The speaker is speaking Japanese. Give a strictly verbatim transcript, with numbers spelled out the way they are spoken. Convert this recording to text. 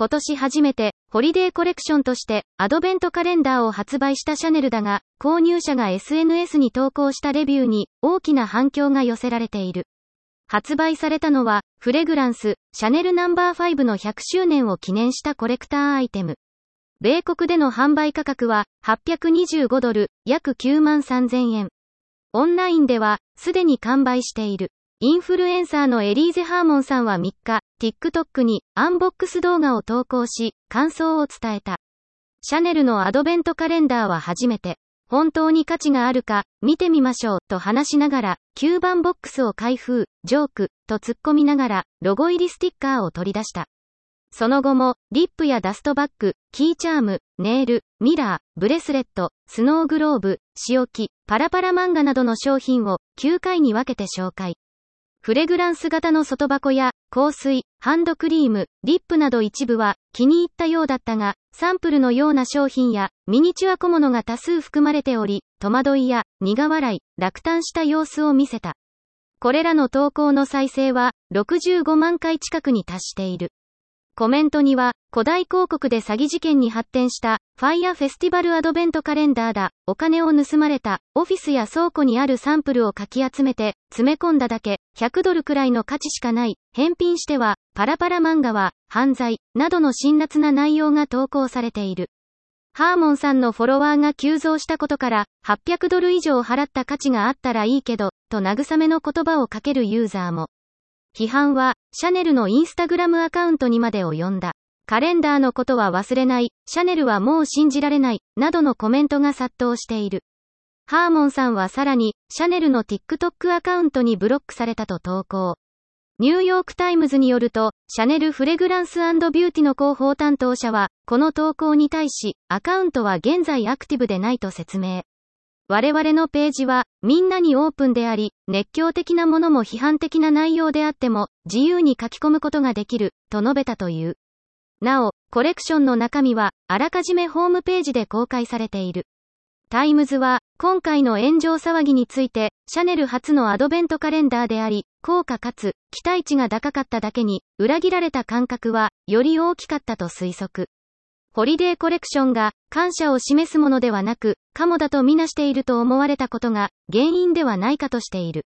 今年初めて、ホリデーコレクションとして、アドベントカレンダーを発売したシャネルだが、購入者が エスエヌエス に投稿したレビューに、大きな反響が寄せられている。発売されたのは、フレグランス、シャネルナンバーファイブのひゃくしゅうねんを記念したコレクターアイテム。米国での販売価格は、はっぴゃくにじゅうごドル、約 きゅうまんさんぜんえん。オンラインでは、すでに完売している。インフルエンサーのエリーゼ・ハーモンさんはみっか、TikTok にアンボックス動画を投稿し、感想を伝えた。シャネルのアドベントカレンダーは初めて、本当に価値があるか、見てみましょう、と話しながら、きゅうばんボックスを開封、ジョーク、と突っ込みながら、ロゴ入りスティッカーを取り出した。その後も、リップやダストバッグ、キーチャーム、ネイル、ミラー、ブレスレット、スノーグローブ、仕置き、パラパラ漫画などの商品を、きゅうかいに分けて紹介。フレグランス型の外箱や、香水、ハンドクリーム、リップなど一部は気に入ったようだったが、サンプルのような商品やミニチュア小物が多数含まれており、戸惑いや苦笑い、落胆した様子を見せた。これらの投稿の再生はろくじゅうごまんかい近くに達している。コメントには、古代広告で詐欺事件に発展した、ファイアフェスティバルアドベントカレンダーだ、お金を盗まれた、オフィスや倉庫にあるサンプルをかき集めて、詰め込んだだけ、ひゃくドルくらいの価値しかない、返品しては、パラパラ漫画は、犯罪、などの辛辣な内容が投稿されている。ハーモンさんのフォロワーが急増したことから、はっぴゃくドル以上払った価値があったらいいけど、と慰めの言葉をかけるユーザーも。批判は、シャネルのインスタグラムアカウントにまで及んだ。カレンダーのことは忘れない、シャネルはもう信じられない、などのコメントが殺到している。ハーモンさんはさらに、シャネルの TikTok アカウントにブロックされたと投稿。ニューヨークタイムズによると、シャネルフレグランス&ビューティの広報担当者は、この投稿に対し、アカウントは現在アクティブでないと説明。我々のページは、みんなにオープンであり、熱狂的なものも批判的な内容であっても、自由に書き込むことができる、と述べたという。なお、コレクションの中身は、あらかじめホームページで公開されている。タイムズは、今回の炎上騒ぎについて、シャネル初のアドベントカレンダーであり、高価かつ、期待値が高かっただけに、裏切られた感覚は、より大きかったと推測。ホリデーコレクションが感謝を示すものではなく、カモだとみなしていると思われたことが原因ではないかとしている。